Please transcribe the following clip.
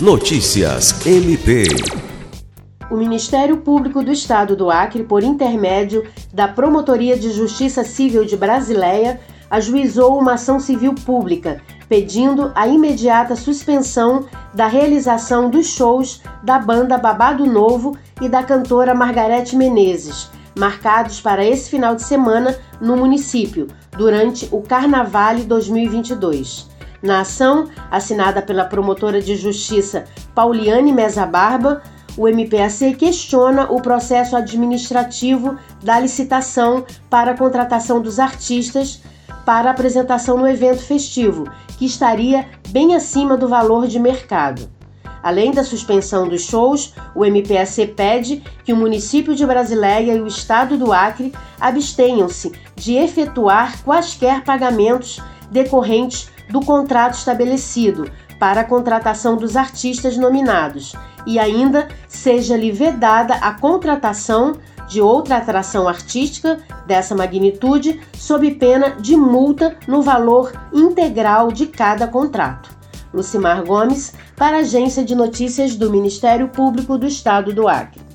Notícias MP. O Ministério Público do Estado do Acre, por intermédio da Promotoria de Justiça Civil de Brasileia, ajuizou uma ação civil pública, pedindo a imediata suspensão da realização dos shows da banda Babado Novo e da cantora Margarete Menezes, marcados para esse final de semana no município, durante o Carnaval 2022. Na ação, assinada pela promotora de justiça Pauliane Mesa Barba, o MPAC questiona o processo administrativo da licitação para a contratação dos artistas para apresentação no evento festivo, que estaria bem acima do valor de mercado. Além da suspensão dos shows, o MPAC pede que o município de Brasileia e o estado do Acre abstenham-se de efetuar quaisquer pagamentos decorrentes do contrato estabelecido para a contratação dos artistas nominados e ainda seja-lhe vedada a contratação de outra atração artística dessa magnitude sob pena de multa no valor integral de cada contrato. Lucimar Gomes, para a Agência de Notícias do Ministério Público do Estado do Acre.